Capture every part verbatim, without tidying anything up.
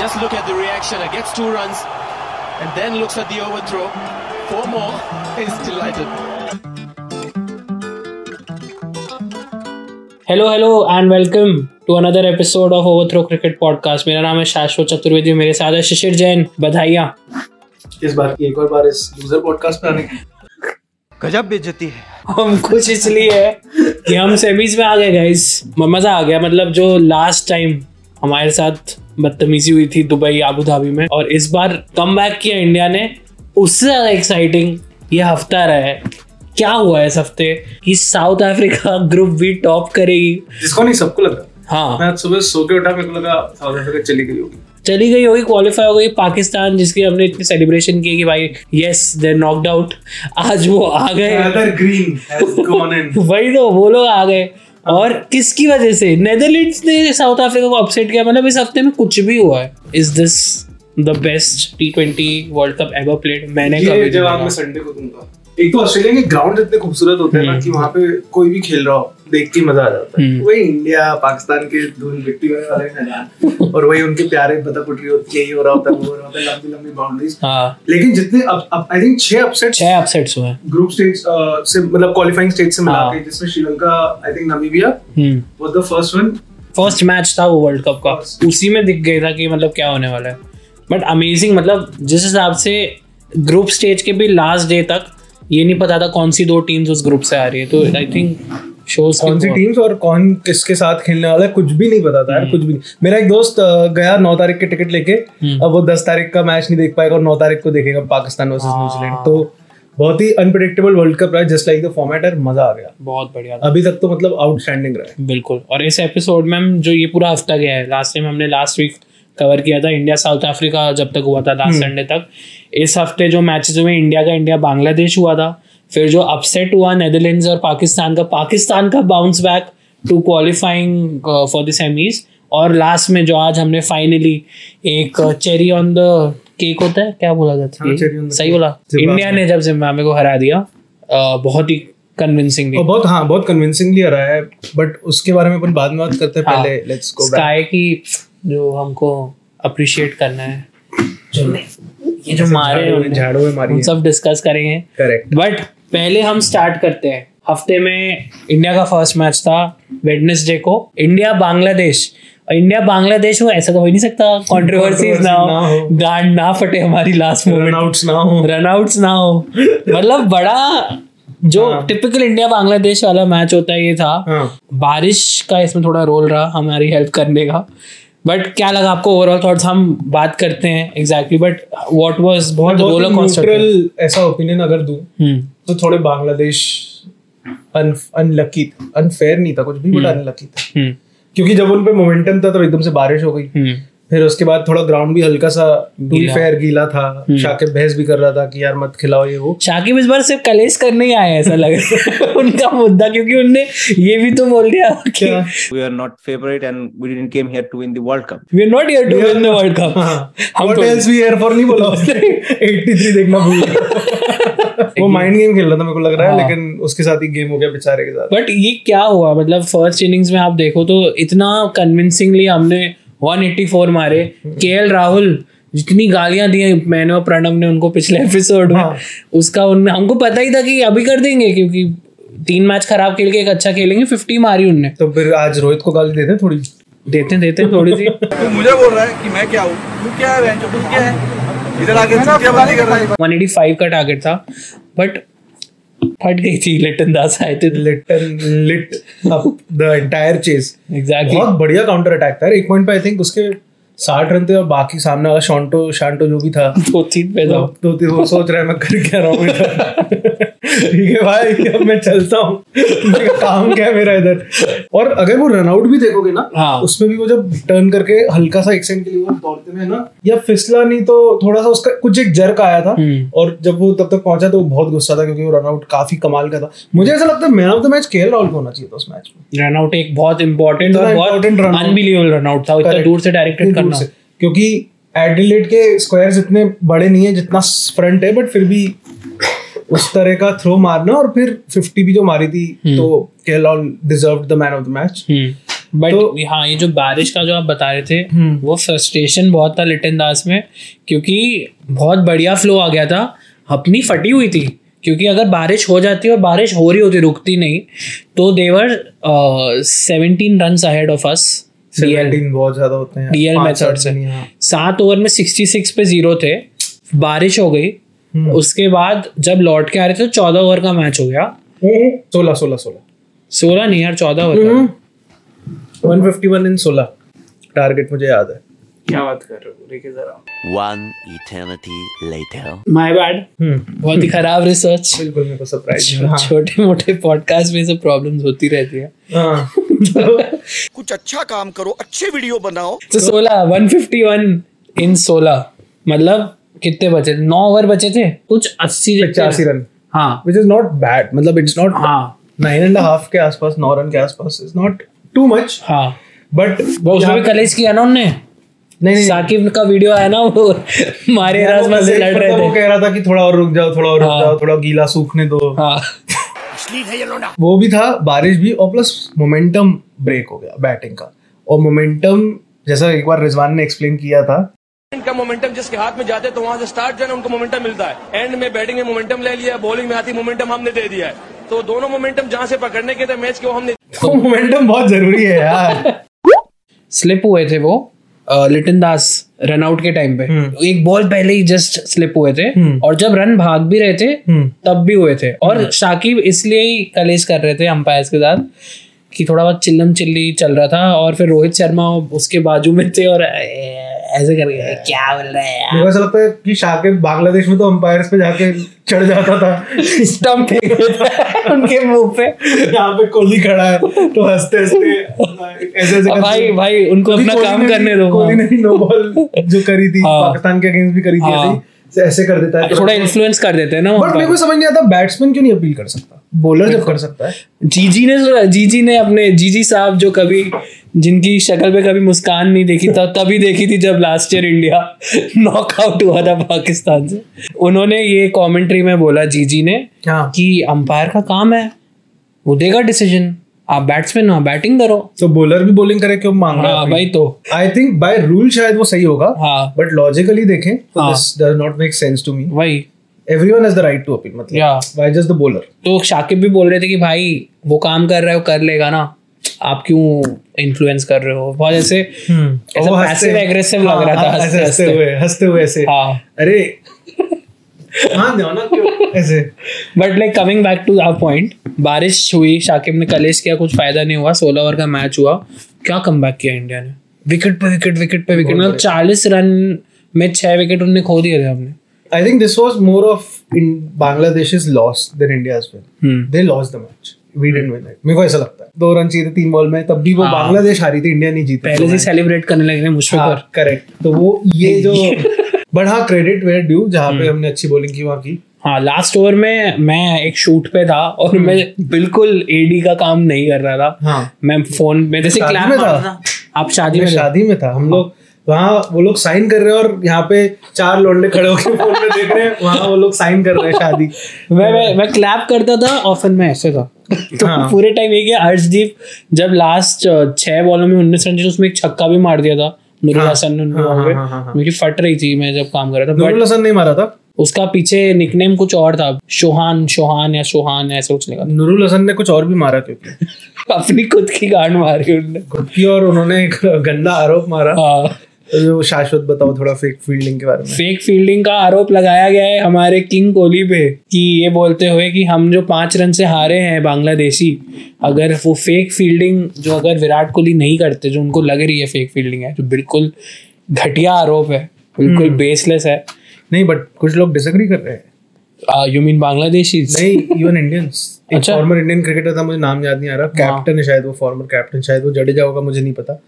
Just look at the reaction. It gets two runs and then looks at the overthrow. Four more. He's delighted. Hello, hello and welcome to another episode of Overthrow Cricket Podcast. मेरा नाम है शाश्वत चतुर्वेदी, मेरे साथ है शिशिर जैन। बधाइयाँ इस बार की एक और बार इस लूजर पॉडकास्ट पे आने की। गजब बेइज्जती है। हम कुछ इसलिए है कि हम सेमीज में आ गए गाइस। मजा आ गया, मतलब जो लास्ट टाइम हमारे साथ बदतमीजी हुई थी दुबई आबू धाबी में, और इस बार कम बैक किया इंडिया ने। उससे ज़्यादा एक्साइटिंग ये हफ्ता रहा है। क्या हुआ है इस हफ्ते कि South Africa group B top करेगी, जिसको नहीं सबको लगा। हाँ, मैं सुबह सो के उठा, मेरे को लगा साउथ अफ्रीका चली गई होगी चली गई होगी क्वालिफाई हो गई। पाकिस्तान, जिसकी हमने इतनी सेलिब्रेशन की कि भाई यस दे नॉक्ड आउट, आज वो आ गए। वही तो, वो लोग आ गए। और किसकी वजह से? नेदरलैंड्स ने साउथ अफ्रीका को अपसेट किया। मतलब इस हफ्ते में कुछ भी हुआ है। Is this the best T twenty world cup ever played? मैंने कभी जवाब मैं संडे को दूंगा। एक तो ऑस्ट्रेलिया के ग्राउंड इतने खूबसूरत होते हैं ना कि वहाँ पे कोई भी खेल रहा हो देख के मजा आ जाता है। वही इंडिया पाकिस्तान के धूल मिट्टी वाले मैदान और वही उनके प्यारे पतापुटरी होती है, ये हो रहा होता है, वो हो रहा होता है, लंबी लंबी बाउंड्रीज। लेकिन जितने आई थिंक छह अपसेट्स छह अपसेट्स हुए ग्रुप स्टेज से, मतलब क्वालिफाइंग स्टेज से मिला के, जिसमें Sri Lanka I think Namibia was the first one. First match था वो वर्ल्ड कप का, उसी में दिख गया था कि मतलब क्या होने वाला है। बट अमेजिंग, मतलब जिस हिसाब से ग्रुप स्टेज के भी लास्ट डे तक ये नहीं पता था कौन सी दो टीम्स उस ग्रुप से आ रही है। तो आई थिंक शोज कौन सी टीम्स और कौन किसके साथ खेलने वाला है कुछ भी नहीं पता था यार, कुछ भी नहीं। मेरा एक दोस्त गया नौ तारीख के टिकट लेके, अब वो दस तारीख का मैच नहीं देख पाएगा और नौ तारीख को देखेगा पाकिस्तान वर्सेस न्यूजीलैंड। तो बहुत ही अनप्रेडिक्टेबल वर्ल्ड कप रहा है, जस्ट लाइक द फॉर्मेट है। मजा आ गया, बहुत बढ़िया अभी तक तो, मतलब आउटस्टैंडिंग रहा है बिल्कुल। और इस एपिसोड में हम जो ये पूरा हफ्ता गया है, लास्ट टाइम हमने लास्ट वीक कवर किया था इंडिया साउथ अफ्रीका जब तक हुआ था लास्ट संडे तक। इस हफ्ते जो मैचेस हुए, इंडिया का इंडिया बांग्लादेश हुआ था, फिर जो अपसेट हुआ नेदरलैंड्स और पाकिस्तान का, पाकिस्तान का bounce back to qualifying for the semis, और लास्ट में जो आज हमने फाइनली एक चेरी ऑन द केक होता है, क्या बोला जाता है? हाँ, सही बोला। इंडिया ने जब जिम्बाब्वे को हरा दिया, आ, बहुत ही कन्विंसिंगली, बहुत हाँ बहुत कन्विंसिंगली हरा है। बट उसके बारे में अपन बाद में बात करते हैं, पहले लेट्स गो बैक की जो हमको अप्रिशिएट करना है, ये जो मारे झाड़ों में मारी, सब डिस्कस करेंगे। करेक्ट। बट पहले हम स्टार्ट करते हैं। हफ्ते में इंडिया का फर्स्ट मैच था वेडनेसडे को, इंडिया बांग्लादेश। इंडिया बांग्लादेश हो ऐसा तो हो ही नहीं सकता, कंट्रोवर्सीज ना हो, गांड ना फटे हमारी लास्ट मोमेंट, रनआउट्स ना हो रनआउट्स ना हो मतलब बड़ा जो टिपिकल इंडिया बांग्लादेश वाला मैच होता है ये था। बारिश का इसमें थोड़ा रोल रहा हमारी हेल्प करने का। बट क्या लगा आपको ओवरऑल थॉट्स? हम बात करते हैं एग्जैक्टली, बट व्हाट वाज बहुत रोलर कोस्टर ऐसा ओपिनियन अगर दूं तो थोड़े बांग्लादेश अनलकी थे, अनफेयर नहीं था कुछ भी, बट अनलकी था क्योंकि जब उन पे मोमेंटम था तो एकदम से बारिश हो गई। फिर उसके बाद थोड़ा ग्राउंड भी हल्का सा फेयर गीला था, शाकिब बहस भी कर रहा था कि यार मत खिलाओ ये वो। शाकिब इस बार सिर्फ कलेश करने ही आए ऐसा लग रहा है उनका मुद्दा, क्योंकि उनने ये भी तो बोल दिया कि we are not favourite and we didn't came here to win the world cup, we are not here to win the world cup. हम what else we here for नहीं बोला उसने। तिरासी देखना भूल गया वो माइंड गेम खेल रहा था मेरे को लग रहा है, लेकिन उसके साथ ही गेम हो गया बेचारे के साथ। बट ये क्या हुआ, मतलब फर्स्ट इनिंग्स में आप देखो तो इतना कन्विंसिंगली हमने एक सौ चौरासी मारे। केएल राहुल जितनी गालियां दी मैंने और प्रणव ने उनको पिछले एपिसोड में, हाँ। उसका उनमें हमको पता ही था कि अभी कर देंगे, क्योंकि तीन मैच खराब खेल के एक अच्छा खेलेंगे। पचास मारी उनने। तो फिर आज रोहित को गाली देते थोड़ी देते देते थोड़ी सी तो मुझे बोल रहा है कि मैं क्या हूँ, तू क्या है, तू क्या है, इधर आके क्या बातें कर रहा है। एक सौ पचासी का टारगेट था बट फट गई थी। लिटन दास आए थे, Liton lit up the entire chase. Exactly, बहुत बढ़िया काउंटर अटैक था। एक पॉइंट पे आई थिंक उसके साठ रन थे और बाकी सामने वाला शॉन्टो शांटो जो भी था दो तीन पे था, दो तीन वो सोच रहा है मैं कर क्या रहा हूँ इधर, ठीक है भाई अब मैं चलता हूँ, मेरा काम क्या है मेरा इधर। और अगर वो रनआउट भी देखोगे ना, हाँ। उसमें भी वो जब टर्न करके हल्का सा एक्सटेंड के लिए वो दौड़ते में है ना, या फिसला नहीं तो थोड़ा सा उसका कुछ एक जर्क आया था, और जब वो तब तक पहुंचा तो वो बहुत गुस्सा था क्योंकि वो रनआउट काफी कमाल का था। मुझे ऐसा लगता है man of the match KL Rahul को होना चाहिए था उस मैच में। रनआउट एक बहुत इंपॉर्टेंट और बहुत अनबिलीवेबल रनआउट था, इतना दूर से डायरेक्टेड करना, क्योंकि एडिलेड के स्क्वायर्स इतने बड़े नहीं है जितना फ्रंट है, बट फिर भी उस तरह का थ्रो मारना। और फिर पचास भी जो मारी थी तो KL Rahul deserved the man of the match. But तो, हाँ ये जो बारिश का जो आप बता रहे थे वो फ्रस्ट्रेशन बहुत था लिटन दास में, क्योंकि बहुत बढ़िया फ्लो आ गया था, अपनी फटी हुई थी, क्योंकि अगर बारिश हो जाती और बारिश हो रही होती रुकती नहीं तो they were seventeen run ahead of us. Seventeen बहुत ज़्यादा होते हैं डीएल मेथड से। सात ओवर में सिक्सटी सिक्स पे जीरो थे, बारिश हो गई, उसके बाद जब लौट के आ रहे थे चौदह ओवर का मैच हो गया। सोलह सोलह सोलह सोलह नहीं यार चौदह over one fifty one in सोलह टारगेट मुझे याद है। क्या बात कर रहे हो, देखिए जरा। One eternity later. My bad. बहुत ही खराब रिसर्च। बिल्कुल मेरे को सरप्राइज। छोटे मोटे पॉडकास्ट में सब प्रॉब्लम्स होती रहती है। कुछ अच्छा काम करो, अच्छे वीडियो बनाओ। तो सोलह वन फिफ्टी वन इन सोलह मतलब कितने बचे थे? नौ ओवर बचे थे, कुछ अस्सी पचासी रन। हाँ विच इज नॉट बैड, मतलब इट्स नॉट, हाँ नाइन एंड हाफ के आसपास, नौ रन के आसपास इज नॉट टू मच। हाँ बट उसमें भी कलेज किया ना उन्होंने। नहीं नहीं साकिब का वीडियो आया ना, वो मारे राजमा से लड़ रहे थे, वो कह रहा था कि थोड़ा और रुक जाओ, थोड़ा और रुक जाओ, थोड़ा गीला सूखने दो। हाँ वो भी था, बारिश भी, और प्लस मोमेंटम ब्रेक हो गया बैटिंग का। और मोमेंटम जैसा एक बार रिजवान ने एक्सप्लेन किया था, इनका मोमेंटम जिसके हाथ में जाते तो वहाँ से स्टार्ट जाना उनको मोमेंटम मिलता है, एंड में बैटिंग में मोमेंटम ले लिया, बॉलिंग में आती मोमेंटम हमने दे दिया है, तो दोनों मोमेंटम जहाँ से पकड़ने के थे मैच के वो हमने। तो मोमेंटम बहुत जरूरी है यार। स्लिप हुए थे वो लिटन दास रन आउट के टाइम पे, एक बॉल पहले ही जस्ट स्लिप हुए थे, और जब रन भाग भी रहे थे तब भी हुए थे। और शाकिब इसलिए ही कलेश कर रहे थे अंपायर्स के साथ कि थोड़ा बहुत चिल्लम चिल्ली चल रहा था, और फिर रोहित शर्मा उसके बाजू में थे और ऐसे कर गया, क्या बोल रहा है यार। मुझे लगता है कि शाकिब बांग्लादेश में तो अंपायर्स पे जाके चढ़ जाता था, स्टंप फेंक देता था उनके मुंह पे, यहाँ पे कोहली खड़ा है तो हंसते हंसते ऐसे ऐसे भाई भाई उनको अपना काम करने दो। कोहली ने नो बॉल जो करी थी पाकिस्तान के अगेंस्ट भी करी थी, ऐसे ऐसे कर देता है, थोड़ा इन्फ्लुएंस कर देते हैं ना। बट मेरे को समझ नहीं आता बैट्समैन क्यों नहीं अपील कर सकता, बॉलर जब कर सकता है। जीजी ने जीजी ने अपने जीजी साहब जो कभी जिनकी शक्ल पे कभी मुस्कान नहीं देखी था, तभी देखी थी जब लास्ट ईयर इंडिया नॉकआउट हुआ था पाकिस्तान से। उन्होंने ये कमेंट्री में बोला जीजी ने कि अंपायर का काम है, वो देगा डिसीजन, आप बैट्समैन हो बैटिंग करो, तो बॉलर भी बॉलिंग करे, क्यों मांग रहा है भाई। तो आई थिंक बाय रूल शायद वो सही होगा, बट लॉजिकली देखें this does not make sense to me. भाई Everyone has the right to appeal, मतलब yeah. Why just the bowler? तो शाकिब भी बोल रहे थे कि भाई वो काम कर रहा है, वो कर लेगा ना, आप क्यों इन्फ्लुएंस कर रहे हो। बहुत ऐसे पैसिव एग्रेसिव लग रहा था, हंसते हुए हंसते हुए ऐसे, अरे हाँ ना क्यों ऐसे। But like coming back to our point, बारिश हुई, शाकिब ने कलेश किया, कुछ फायदा नहीं हुआ। सोलह ओवर का मैच हुआ, क्या कमबैक किया इंडिया ने, विकेट पे विकेट विकेट पे विकेट, मतलब चालीस रन में छह विकेट उन्होंने खो दिए थे। हमने I think this was more of in Bangladesh's loss than India's win. Hmm. They lost the match. We didn't win it. मेरे को ऐसा लगता है। दो रन चाहिए थे तीन बॉल में, तब भी वो बांग्लादेश हारी थी, इंडिया नहीं जीती। पहले से सेलिब्रेट करने लगे थे मुझ पर। करेक्ट। तो वो ये जो बट हाँ क्रेडिट वेयर ड्यू, जहाँ पे हमने अच्छी बॉलिंग की वहाँ की। हाँ लास्ट ओवर में मैं एक शूट पे था और मैं बिल्कुल एडी का काम नहीं कर रहा था, मैं फोन में जैसे क्लैप में था। आप शादी में शादी में था हम लोग, वहाँ वो लोग साइन कर रहे हैं और यहाँ पे चार लोंडे खड़े होके फोन में देख रहे हैं, वहाँ वो लोग साइन कर रहे हैं शादी। मैं मैं मैं क्लैप करता था, ऑफन मैं ऐसे था तो हाँ। पूरे टाइम ये क्या अर्शदीप जब लास्ट छह बॉलों में उन्नीस रन, उसमें एक छक्का भी मार दिया था नुरुल हसन ने उनके वहाँ पे, मेरी फट रही थी मैं जब काम कर रहा था। नुरुल हसन नहीं मारा था, उसका पीछे निकनेम कुछ और था, शोहान शोहान या शोहान ऐसा कुछ निकला। नुरुल हसन ने कुछ और भी मारा क्योंकि अपनी खुद की गांड मारी उन्होंने, खुद की, और उन्होंने एक गंदा आरोप मारा। तो शाश्वत बताओ थोड़ा फेक फील्डिंग के बारे में। फेक फील्डिंग का आरोप लगाया गया है हमारे किंग कोहली पे, कि ये बोलते हुए कि हम जो पांच रन से हारे हैं बांग्लादेशी, अगर वो फेक फील्डिंग जो अगर विराट कोहली नहीं करते, जो उनको लग रही है फेक फील्डिंग है, जो बिल्कुल घटिया आरोप है, बिल्कुल बेसलेस है। नहीं बट कुछ लोग डिसएग्री कर रहे हैं। You mean Bangladeshis? नहीं, इवन इंडियंस। एक फॉर्मर इंडियन क्रिकेटर था, मुझे नाम याद नहीं आ रहा, कैप्टन है शायद वो, फॉर्मर कैप्टन, शायद वो जडेजा होगा, मुझे नहीं पता।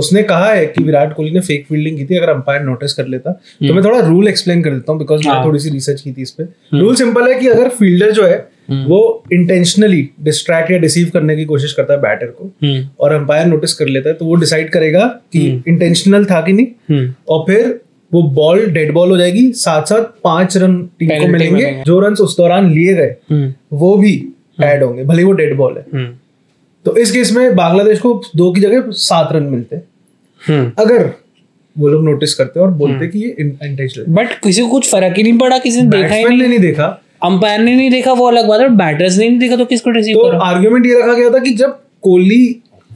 उसने कहा है कि विराट कोहली ने फेक फील्डिंग की थी, अगर अंपायर नोटिस कर लेता। तो मैं थोड़ा रूल एक्सप्लेन कर देता हूँ, बिकॉज मैंने थोड़ी सी रिसर्च की थी इस पे। रूल सिंपल है कि अगर फील्डर जो है वो इंटेंशनली डिस्ट्रैक्ट या डिसीव करने की कोशिश करता है बैटर को, और अंपायर नोटिस कर लेता है, तो वो डिसाइड करेगा कि इंटेंशनल था कि नहीं, और फिर वो बॉल डेड बॉल हो जाएगी। साथ साथ पांच रन टीम को मिलेंगे, जो रन उस दौरान लिए गए वो भी ऐड होंगे, भले वो डेड बॉल है। तो इस केस में बांग्लादेश को दो की जगह सात रन मिलते हैं अगर वो लोग नोटिस करते और बोलते कि ये इंटेंशनल, बट किसी को कुछ फर्क ही नहीं पड़ा, किसी ने देखा ही नहीं, नहीं देखा, अंपायर ने नहीं देखा, वो अलग बात है, बैटर्स ने नहीं देखा तो किसको रिसीव करो। तो आर्गुमेंट ये रखा गया था कि जब कोहली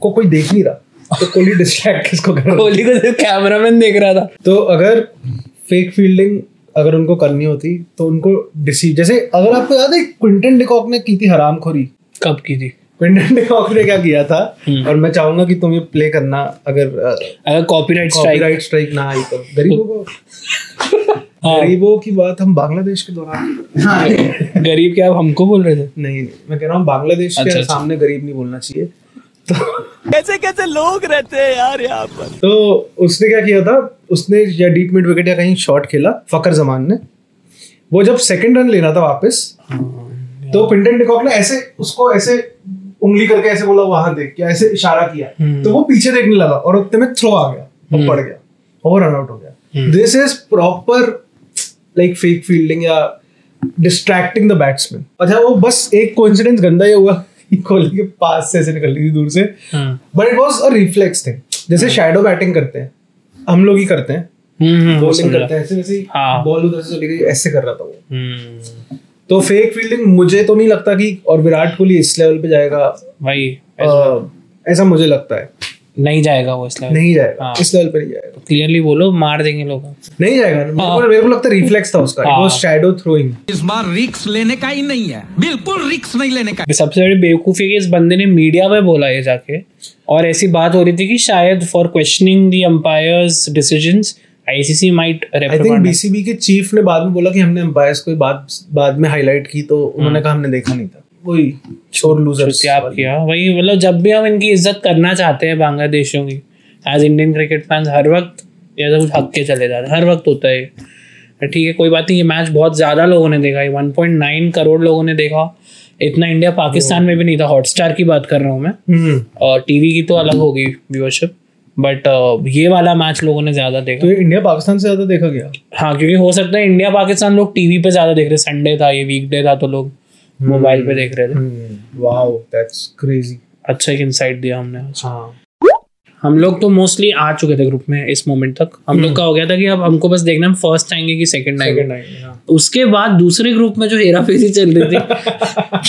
को कोई देख नहीं रहा तो कोहली डिस्ट्रैक्ट किसको कर रहा है, कोहली को सिर्फ कैमरामैन देख रहा था। तो अगर फेक फील्डिंग अगर उनको करनी होती तो उनको डिसीव, जैसे अगर आपको याद है क्विंटन डे कॉक ने की थी हरामखोरी, कब की थी क्विंटन डे कॉक ने क्या किया था, और मैं चाहूंगा कि तुम ये प्ले करना अगर अगर कॉपीराइट कॉपीराइट स्ट्राइक ना आई तो। गरीबों को गरीबों की बात हम बांग्लादेश के दौरान गरीब क्या आप हमको बोल रहे थे? नहीं नहीं, मैं कह रहा हूँ बांग्लादेश के सामने गरीब नहीं बोलना चाहिए। कैसे कैसे लोग रहते हैं यार यहाँ पर। तो उसने क्या किया था, उसने या डीप मिड विकेट या कहीं शॉट खेला फकर जमान ने, वो जब सेकंड रन ले रहा था वापस तो क्विंटन डे कॉक ने ऐसे उसको ऐसे उंगली करके ऐसे बोला वहां देख के, ऐसे इशारा किया तो वो पीछे देखने लगा और उतने में थ्रो आ गया और पड़ गया और रन आउट हो गया। This is proper like fake fielding या डिस्ट्रैक्टिंग द बैट्समैन। अच्छा वो बस एक कोइंसिडेंस गंदा ये हुआ कोहली के पास से ऐसे निकली थी दूर से, but it was a reflex thing, जैसे शैडो बैटिंग करते हैं हम लोग ही करते हैं, बॉलिंग करते हैं ऐसे वैसे बॉल उधर से चली गई ऐसे कर रहा था वो। तो फेक फील्डिंग मुझे तो नहीं लगता कि और विराट कोहली इस लेवल पे जाएगा भाई, ऐसा मुझे लगता है नहीं जाएगा वो, इस लेवल नहीं जाएगा, इस लेवल पे नहीं जाएगा, क्लियरली बोलो मार देंगे लोग, नहीं जाएगा। मेरे को लगता है रिफ्लेक्स था उसका, वो शैडो थ्रोइंग, इस बार रिस्क लेने का ही नहीं है, बिल्कुल रिस्क नहीं लेने का। सबसे बड़ी बेवकूफी है कि इस बंदे ने मीडिया में बोला ये जाके, और ऐसी बात हो रही थी कि शायद for questioning the umpires decisions ICC might I think BCB के चीफ ने बाद में बोला कि हमने अंपायर्स को बाद बाद में हाईलाइट की तो उन्होंने कहा हमने देखा नहीं था। वही छोड़ लूजर्स आप किया वही, मतलब जब भी हम इनकी इज्जत करना चाहते हैं बांग्लादेशियों की एज इंडियन क्रिकेट फैंस, हर वक्त ऐसा कुछ हक के चले जाते हैं, हर वक्त होता है। ठीक है कोई बात नहीं, ये मैच बहुत ज़्यादा लोगों ने देखा, ये एक पॉइंट नौ करोड़ लोगों ने देखा, इतना इंडिया पाकिस्तान में भी नहीं था। हॉटस्टार की बात कर रहा हूँ मैं, और टीवी की तो अलग होगी व्यूअरशिप, बट ये वाला मैच लोगों ने ज्यादा देखा। तो इंडिया पाकिस्तान से ज्यादा देखा गया? हाँ, क्योंकि हो सकता है इंडिया पाकिस्तान लोग टीवी पे ज्यादा देख रहे, संडे था ये, वीकडे था तो लोग मोबाइल पे देख रहे थे। वाओ दैट्स क्रेजी, अच्छा एक इनसाइट दिया हमने। हाँ हम लोग तो मोस्टली आ चुके थे ग्रुप में, इस मोमेंट तक हम लोग का हो गया था कि अब हमको बस देखना हम फर्स्ट आएंगे कि सेकंड आएंगे। उसके बाद दूसरे ग्रुप में जो हेराफेरी चल रही थी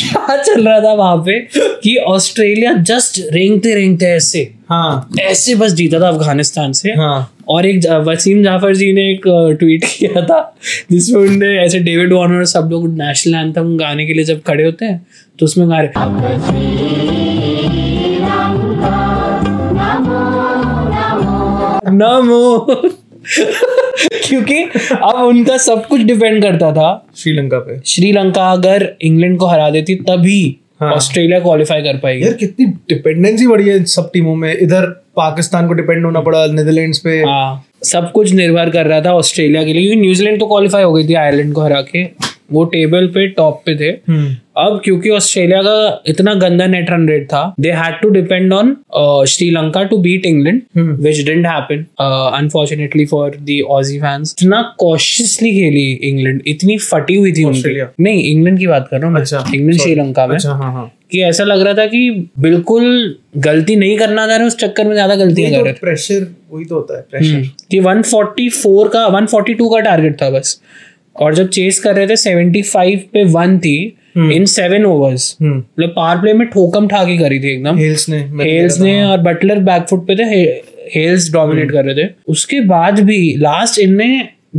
क्या चल रहा था वहां पे कि ऑस्ट्रेलिया जस्ट रेंगते रेंगते ऐसे हाँ ऐसे बस जीता था अफगानिस्तान से। हाँ और एक वसीम जाफर जी ने एक ट्वीट किया था जिसमें उन्होंने ऐसे डेविड वार्नर सब लोग नेशनल एंथम गाने के लिए जब खड़े होते हैं तो उसमें गा रहे नमो क्योंकि अब उनका सब कुछ डिपेंड करता था श्रीलंका पे। श्रीलंका अगर इंग्लैंड को हरा देती तभी ऑस्ट्रेलिया क्वालिफाई कर पाएगी। यार कितनी डिपेंडेंसी बढ़ी है इन सब टीमों में, इधर पाकिस्तान को डिपेंड होना पड़ा, नेदरलैंड्स पे, सब कुछ निर्भर कर रहा था ऑस्ट्रेलिया के लिए, क्योंकि न्यूजीलैंड तो क्वालिफाई हो गई थी आयरलैंड को हरा के, वो टेबल पे टॉप पे थे। अब क्योंकि ऑस्ट्रेलिया का इतना गंदा नेट रन रेट था, they had to depend on Sri Lanka to beat England which didn't happen unfortunately for the Aussie fans. इतना कॉशियसली खेली इंग्लैंड, इतनी फटी हुई थी ऑस्ट्रेलिया, नहीं इंग्लैंड की बात कर रहा हूँ अच्छा, इंग्लैंड श्रीलंका में अच्छा, हाँ, हाँ. कि ऐसा लग रहा था कि बिल्कुल गलती नहीं करना था, उस चक्कर में ज्यादा गलतियां कर रहे थे। प्रेशर वही तो होता है प्रेशर कि एक सौ चौवालीस का एक सौ बयालीस का टारगेट था बस, और जब चेस कर रहे थे पचहत्तर पे वन थी इन सेवन ओवर्स, मतलब पावर प्ले में ठोकम ठाकी करी थी एकदम हेल्स ने, हेल्स ने और बटलर बैकफुट पे थे, हेल्स डोमिनेट कर रहे थे। उसके बाद भी लास्ट इनने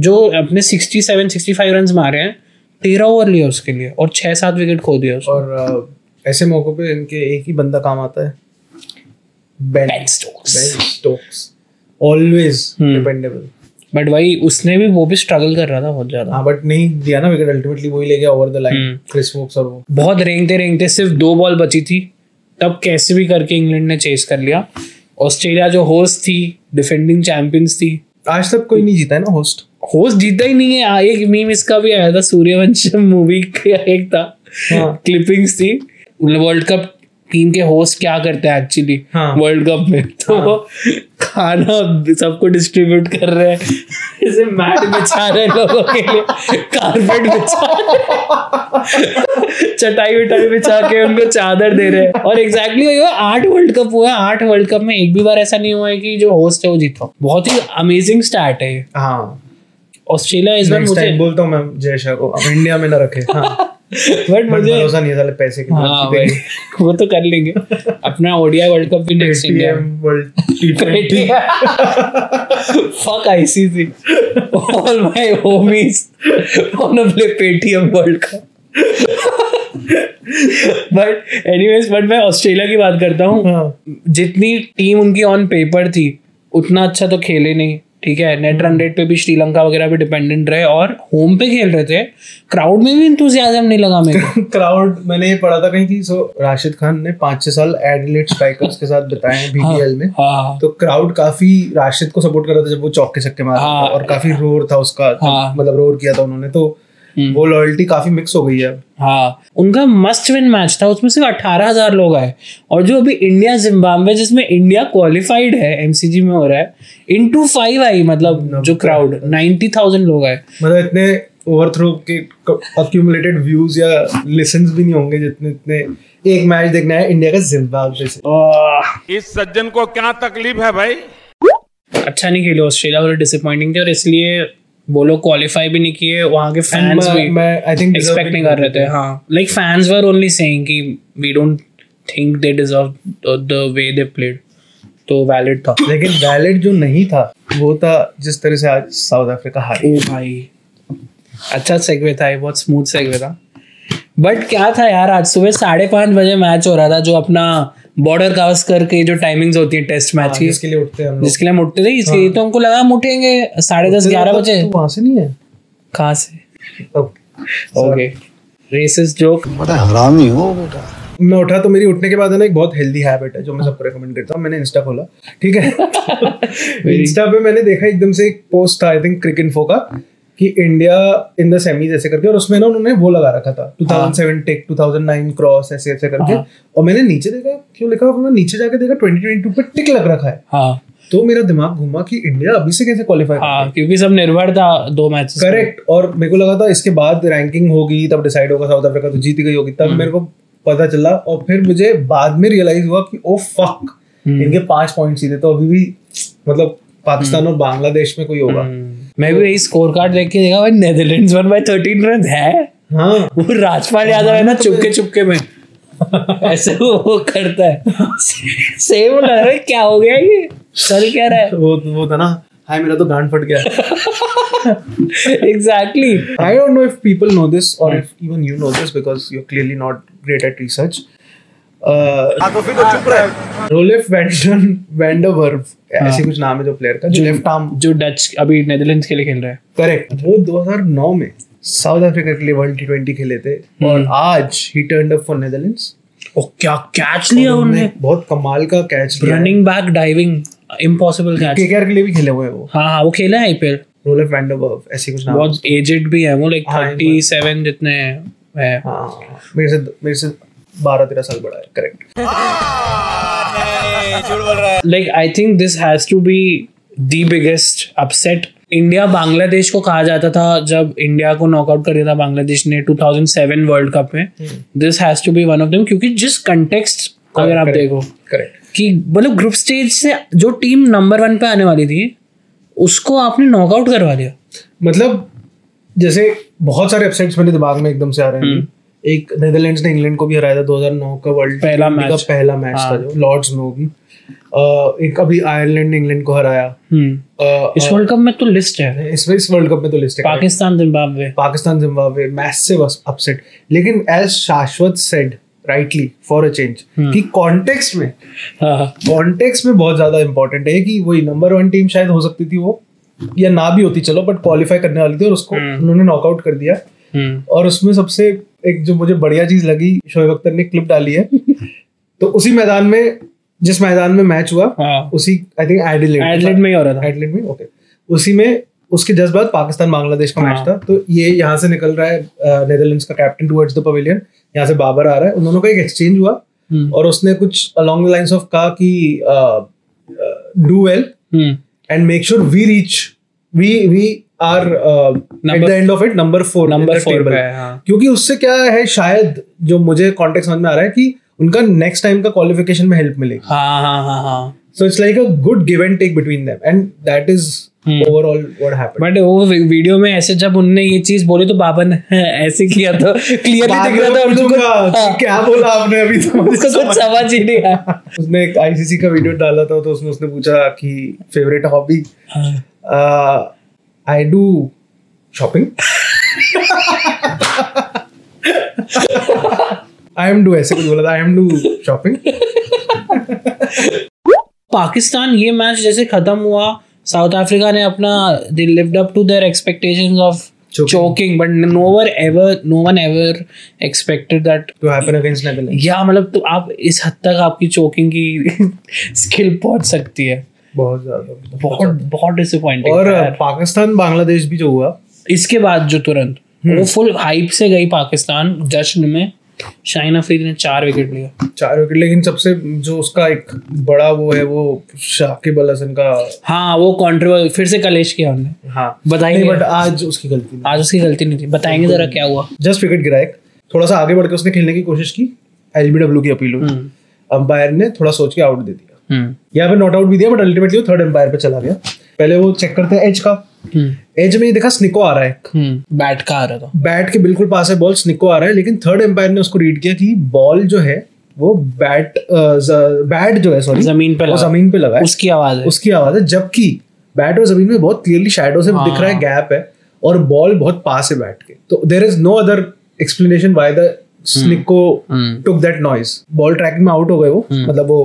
जो अपने सड़सठ पैंसठ रन मारे हैं, तेरह ओवर लिया उसके लिए और छह सात विकेट खो दिया। और ऐसे मौकों पे इनके एक ही बंदा काम आता है, Ben Stokes. Ben Stokes always dependable, but वही उसने भी वो भी स्ट्रगल कर रहा था बहुत ज्यादा। हाँ बट नहीं दिया ना विकेट, अल्टीमेटली वही ले गया over the line Chris Woakes. और वो बहुत रेंगते रेंगते सिर्फ दो बॉल बची थी, तब कैसे भी करके इंग्लैंड ने चेस कर लिया। ऑस्ट्रेलिया जो होस्ट थी, डिफेंडिंग चैंपियंस थी, आज तक कोई नहीं जीता है ना होस्ट, होस्ट जीता ही नहीं है। एक मीम इसका भी आया था, सूर्यवंशम मूवी का एक था क्लिपिंग्स थी वर्ल्ड कप टीम के होस्ट क्या करते हैं एक्चुअली वर्ल्ड कप में, तो हाँ. खाना सबको डिस्ट्रीब्यूट कर रहे हैं, जैसे मैट बिछा रहे हैं लोगों के लिए, कारपेट बिछा चटाई विटाई बिछा के उनको चादर दे रहे हैं। और एग्जैक्टली exactly आठ वर्ल्ड कप हुआ है, आठ वर्ल्ड कप में एक भी बार ऐसा नहीं हुआ है कि जो होस्ट है वो जीता। बहुत ही अमेजिंग स्टार्ट है। हाँ, ऑस्ट्रेलिया इस बार मुझे बोलता हूँ मैं जयशा को अब इंडिया में ना रखे। हाँ बट मुझे भरोसा नहीं है पैसे के। हाँ भाई वो तो कर लेंगे अपना ओडीआई वर्ल्ड कप भी next India world T twenty. Fuck ICC, all my homies want to play Paytm world cup. But anyways, but मैं ऑस्ट्रेलिया की बात करता हूँ। जितनी टीम उनकी ऑन पेपर थी उतना अच्छा तो खेले नहीं, ठीक है। नेट रन रेट पे भी श्रीलंका वगैरह पे डिपेंडेंट रहे और होम पे खेल रहे थे। क्राउड में भी इंतुजियाज्म नहीं लगा मेरे को। क्राउड मैंने ये पढ़ा था कहीं कि सो राशिद खान ने पांच छह साल एडिलेड स्ट्राइकर्स के साथ बिताए हैं बीपीएल में, तो क्राउड काफी राशिद को सपोर्ट कर रहा था जब वो चौक के छक्के मारा था, और काफी रोर था उसका, मतलब रोर किया था उन्होंने, तो वो लॉयल्टी काफी मिक्स हो गई है। हाँ, उनका मस्ट विन मैच था, उसमें सिर्फ अठारह हज़ार लोग आए। और जो अभी इंडिया जिम्बाब्वे जिसमें इंडिया क्वालिफाइड है एमसीजी में हो रहा है, इनटू फाइव आई, मतलब जो क्राउड नब्बे हज़ार लोग आए। मतलब इतने ओवरथ्रो के अक्यूमुलेटेड व्यूज या लिसंस भी नहीं होंगे जितने इतने एक मैच देखना है इंडिया का जिम्बाब्वे से। इस सज्जन को क्या तकलीफ है भाई। अच्छा नहीं खेले ऑस्ट्रेलिया, बहुत डिसअपॉइंटिंग थे और इसलिए वो लोग क्वालिफाई भी नहीं किए। वहाँ के फैंस भी एक्सपेक्ट नहीं कर रहे थे। हाँ, like fans were only saying कि we don't think they deserve the way they played, तो वैलिड था। लेकिन वैलिड जो नहीं था वो था जिस तरह से आज साउथ अफ्रीका हारी। ओ भाई, अच्छा सेगवे था, बहुत स्मूथ सेगवे था। बट क्या था यार, आज सुबह साढ़े पाँच बजे मैच हो रहा था, जो अपना बॉर्डर क्रॉस करके जो टाइमिंग्स होती है टेस्ट मैच की, जिसके लिए उठते हम, जिसके लिए हम उठते थे, इसलिए हाँ। तो हमको लगा हम उठेंगे साढ़े दस ग्यारह बजे। वहाँ से नहीं है, कहाँ से? ओके, रेसिस्ट जोक, बड़ा हरामी हो बेटा। मैं उठा तो मेरी उठने के बाद है ना एक बहुत हेल्दी हैबिट है जो मैं सबको रेकमेंड करता हूँ। मैंने इंस्टा खोला, ठीक है, इंस्टा पे मैंने देखा एकदम से एक पोस्ट था आई थिंक क्रिक इन्फो का कि इंडिया इन द सेमीज ऐसे करके, और उसमें ना उन्होंने वो लगा रखा था दो हज़ार सात टेक दो हज़ार नौ क्रॉस ऐसे ऐसे करके, और मैंने नीचे देखा क्यों लिखा, मैंने नीचे जाके देखा दो हज़ार बाईस पे टिक लग रखा है। हाँ, तो मेरा दिमाग घूमा कि इंडिया अभी से कैसे क्वालिफाई, हाँ, क्योंकि सब निर्भर था दो मैचेस। करेक्ट, और मेरे को लगा था इसके बाद रैंकिंग होगी तब डिसाइड होगा, साउथ अफ्रीका तो जीती गई होगी, तब मेरे को पता चला। और फिर मुझे बाद में रियलाइज हुआ कि ओ फक, इनके पांच पॉइंट सीधे, तो अभी भी मतलब पाकिस्तान और बांग्लादेश में कोई होगा। मैं भी यही स्कोर कार्ड देख के देखा, भाई Netherlands one by thirteen run है। हाँ, वो राजपाल यादव है ना, चुपके चुपके में ऐसे वो करता है, सेम लग रहा है। क्या हो गया ये, चल क्या रहा है? वो वो था ना, हाय मेरा तो गांड फट गया। Exactly. I don't know if people know this or if even you know this because you're clearly not great at research. Roelof वैंडन van der Merwe ऐसे कुछ नाम है जो प्लेयर का, जो लेफ्ट आर्म, जो डच अभी नेदरलैंड्स के लिए खेल रहा है। करेक्ट, वो दो हज़ार नौ में साउथ अफ्रीका के लिए वर्ल्ड टी ट्वेंटी खेले थे और आज ही टर्न्ड अप फॉर नेदरलैंड्स। और क्या कैच लिया उन्होंने, बहुत कमाल का catch, running back diving, impossible catch. KKR के लिए भी खेले हुए हैं वो। हाँ हाँ, वो खेला है आईपीएल। रोलेफ वैंडरवर्फ ऐसे कुछ नाम, बहुत एजेड भी है वो, लाइक सैंतीस जितने है। हाँ, मेरे से मेरे से बारह तेरह साल बड़ा है। Correct, like I think this has to be the biggest upset. India Bangladesh को कहा जाता था जब इंडिया को नॉकआउट कर दिया था बांग्लादेश ने दो हज़ार सात वर्ल्ड कप में, this has to be one of them, क्योंकि जिस कंटेक्स्ट अगर आप देखो, करेक्ट, कि मतलब ग्रुप स्टेज से जो टीम नंबर वन पे आने वाली थी उसको आपने नॉकआउट करवा दिया। मतलब जैसे बहुत सारे अपसेट्स मेरे दिमाग में एकदम से आ रहे हैं। एक नेदरलैंड्स ने इंग्लैंड को भी हराया था दो हज़ार नौ का वर्ल्ड पहला मैच का पहला मैच था जो लॉर्ड्स में होगी। एक अभी आयरलैंड ने इंग्लैंड को हराया। इस वर्ल्ड कप में तो लिस्ट है, इस इस वर्ल्ड कप में तो लिस्ट है Pakistan Zimbabwe, Pakistan Zimbabwe massive upset. लेकिन as Shashwat said rightly for a change कि कॉन्टेक्स्ट में कॉन्टेक्स्ट में बहुत ज्यादा इंपॉर्टेंट है कि वही नंबर वन टीम शायद हो सकती थी वो, या ना भी होती चलो, बट क्वालिफाई करने वाली थी और उसको उन्होंने नॉकआउट कर दिया। और उसमें सबसे एक जो मुझे बढ़िया चीज लगी, शोएब अख्तर ने क्लिप डाली है तो उसी मैदान में जिस मैदान में मैच हुआ, हाँ। उसी आई थिंक एडिलेड एडिलेड में ही हो रहा था, एडिलेड में, ओके, उसी में उसके जस्ट बाद पाकिस्तान बांग्लादेश का हाँ। मैच था, तो ये यहाँ से निकल रहा है नेदरलैंड्स का कैप्टन टुवर्ड्स द पवेलियन, यहाँ से बाबर आ रहा है, उन दोनों का एक एक्सचेंज हुआ hmm. और उसने कुछ along the lines of कहा कि uh, uh, do well hmm. and make sure we reach we we are uh, number, at the end of it number four number four पे है, हाँ. क्योंकि उससे क्या है शायद जो मुझे कॉन्टेक्स्ट समझ में आ रहा है कि उनका नेक्स्ट टाइम का क्वालिफिकेशन में हेल्प मिलेगी. हाँ हाँ हाँ हाँ. So it's like a good give and take between them and that is hmm. overall what happened. But वो वीडियो में ऐसे जब उनने ये चीज बोली तो बाबा ने ऐसे किया तो क्लियरली दिख रहा था उनको क्या बोला आपने अभी तो उसको कुछ समझ ही नहीं आया. उसने एक आईसीसी का वीडियो डाला था तो उसमें उसने पूछा कि favourite hobby. I do shopping. I am do ऐसे कुछ बोला था. I am do shopping. Pakistan ये मैच जैसे खत्म हुआ साउथ अफ्रीका ने अपना they lived up to their expectations of choking but no one ever no one ever expected that to happen against Netherlands. या मतलब तो आप इस हद तक आपकी चोकिंग की स्किल पहुंच सकती है. बहुत ज्यादा बहुत बहुत डिसअपॉइंटिंग. और पाकिस्तान बांग्लादेश भी जो हुआ इसके बाद जो तुरंत वो फुल हाइप से गई पाकिस्तान जश्न में. शाहीन अफरीदी ने चार विकेट लिया चार विकेट लेकिन सबसे जो उसका एक बड़ा वो है वो शाकिब अल हसन का. हाँ वो कंट्रोवर्सी फिर से कलेश किया हमने. हाँ बताएंगे बट आज उसकी गलती आज उसकी गलती नहीं थी. बताएंगे जरा क्या हुआ. जस्ट विकेट गिरा एक थोड़ा सा आगे बढ़ के उसने खेलने की कोशिश की. एलबीडब्ल्यू की अपील हुई. अंपायर ने थोड़ा सोच के आउट दे दिया. यहाँ पे नॉट आउट भी दिया बट अल्टीमेटली वो थर्ड अंपायर पे चला गया. पहले वो चेक करते हैं एज का. एज में ये देखा स्निको आ रहा है बैट का आ रहा था बैट के बिल्कुल पास है बॉल. स्निको आ रहा है लेकिन थर्ड एम्पायर ने उसको रीड किया कि बॉल जो है वो बैट बैट जो है सॉरी जमीन पे जमीन पे लगा है. उसकी आवाज है उसकी आवाज है जबकि बैट और जमीन में बहुत क्लियरली शैडो से दिख रहा है गैप है और बॉल बहुत पास है बैट के. तो there is no other explanation why the Snicko took that noise. Ball tracking में आउट हो गए वो मतलब वो